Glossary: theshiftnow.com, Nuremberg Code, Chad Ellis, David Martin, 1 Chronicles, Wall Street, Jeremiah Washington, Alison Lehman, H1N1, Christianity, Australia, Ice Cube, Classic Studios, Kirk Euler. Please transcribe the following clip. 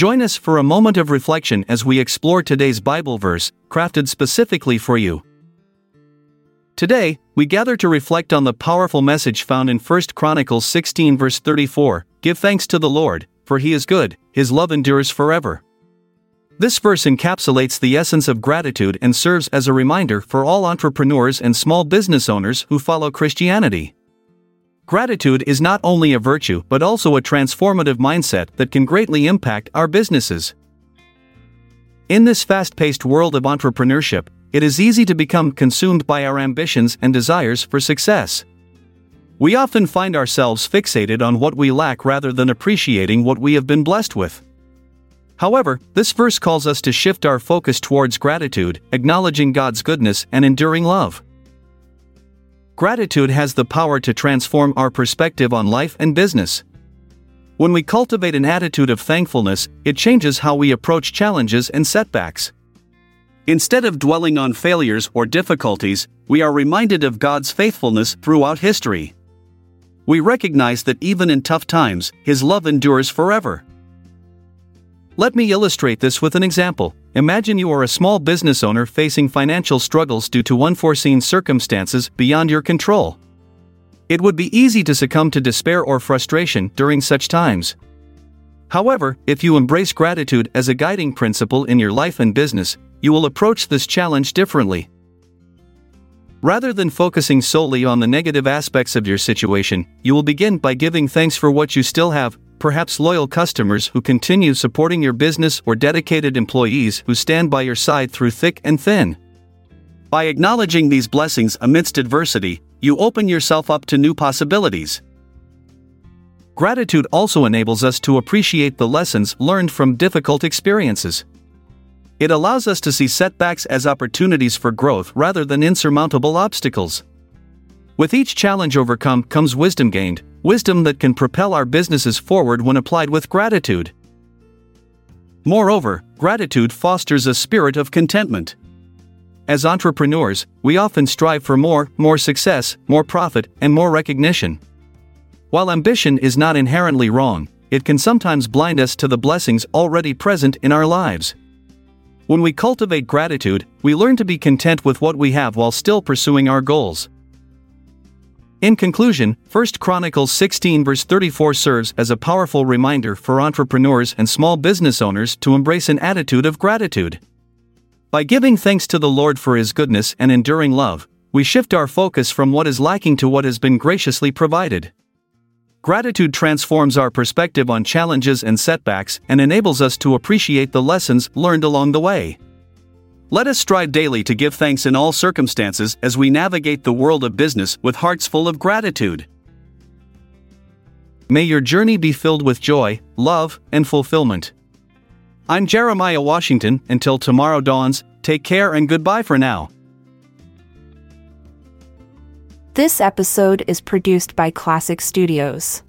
Join us for a moment of reflection as we explore today's Bible verse, crafted specifically for you. Today, we gather to reflect on the powerful message found in 1 Chronicles 16 verse 34, "Give thanks to the Lord, for He is good, His love endures forever." This verse encapsulates the essence of gratitude and serves as a reminder for all entrepreneurs and small business owners who follow Christianity. Gratitude is not only a virtue but also a transformative mindset that can greatly impact our businesses. In this fast-paced world of entrepreneurship, it is easy to become consumed by our ambitions and desires for success. We often find ourselves fixated on what we lack rather than appreciating what we have been blessed with. However, this verse calls us to shift our focus towards gratitude, acknowledging God's goodness and enduring love. Gratitude has the power to transform our perspective on life and business. When we cultivate an attitude of thankfulness, it changes how we approach challenges and setbacks. Instead of dwelling on failures or difficulties, we are reminded of God's faithfulness throughout history. We recognize that even in tough times, His love endures forever. Let me illustrate this with an example. Imagine you are a small business owner facing financial struggles due to unforeseen circumstances beyond your control. It would be easy to succumb to despair or frustration during such times. However, if you embrace gratitude as a guiding principle in your life and business, you will approach this challenge differently. Rather than focusing solely on the negative aspects of your situation, you will begin by giving thanks for what you still have, perhaps loyal customers who continue supporting your business or dedicated employees who stand by your side through thick and thin. By acknowledging these blessings amidst adversity, you open yourself up to new possibilities. Gratitude also enables us to appreciate the lessons learned from difficult experiences. It allows us to see setbacks as opportunities for growth rather than insurmountable obstacles. With each challenge overcome comes wisdom gained, wisdom that can propel our businesses forward when applied with gratitude. Moreover, gratitude fosters a spirit of contentment. As entrepreneurs, we often strive for more success, more profit, and more recognition. While ambition is not inherently wrong, it can sometimes blind us to the blessings already present in our lives. When we cultivate gratitude, we learn to be content with what we have while still pursuing our goals. In conclusion, 1 Chronicles 16 verse 34 serves as a powerful reminder for entrepreneurs and small business owners to embrace an attitude of gratitude. By giving thanks to the Lord for His goodness and enduring love, we shift our focus from what is lacking to what has been graciously provided. Gratitude transforms our perspective on challenges and setbacks and enables us to appreciate the lessons learned along the way. Let us strive daily to give thanks in all circumstances as we navigate the world of business with hearts full of gratitude. May your journey be filled with joy, love, and fulfillment. I'm Jeremiah Washington. Until tomorrow dawns, take care and goodbye for now. This episode is produced by Classic Studios.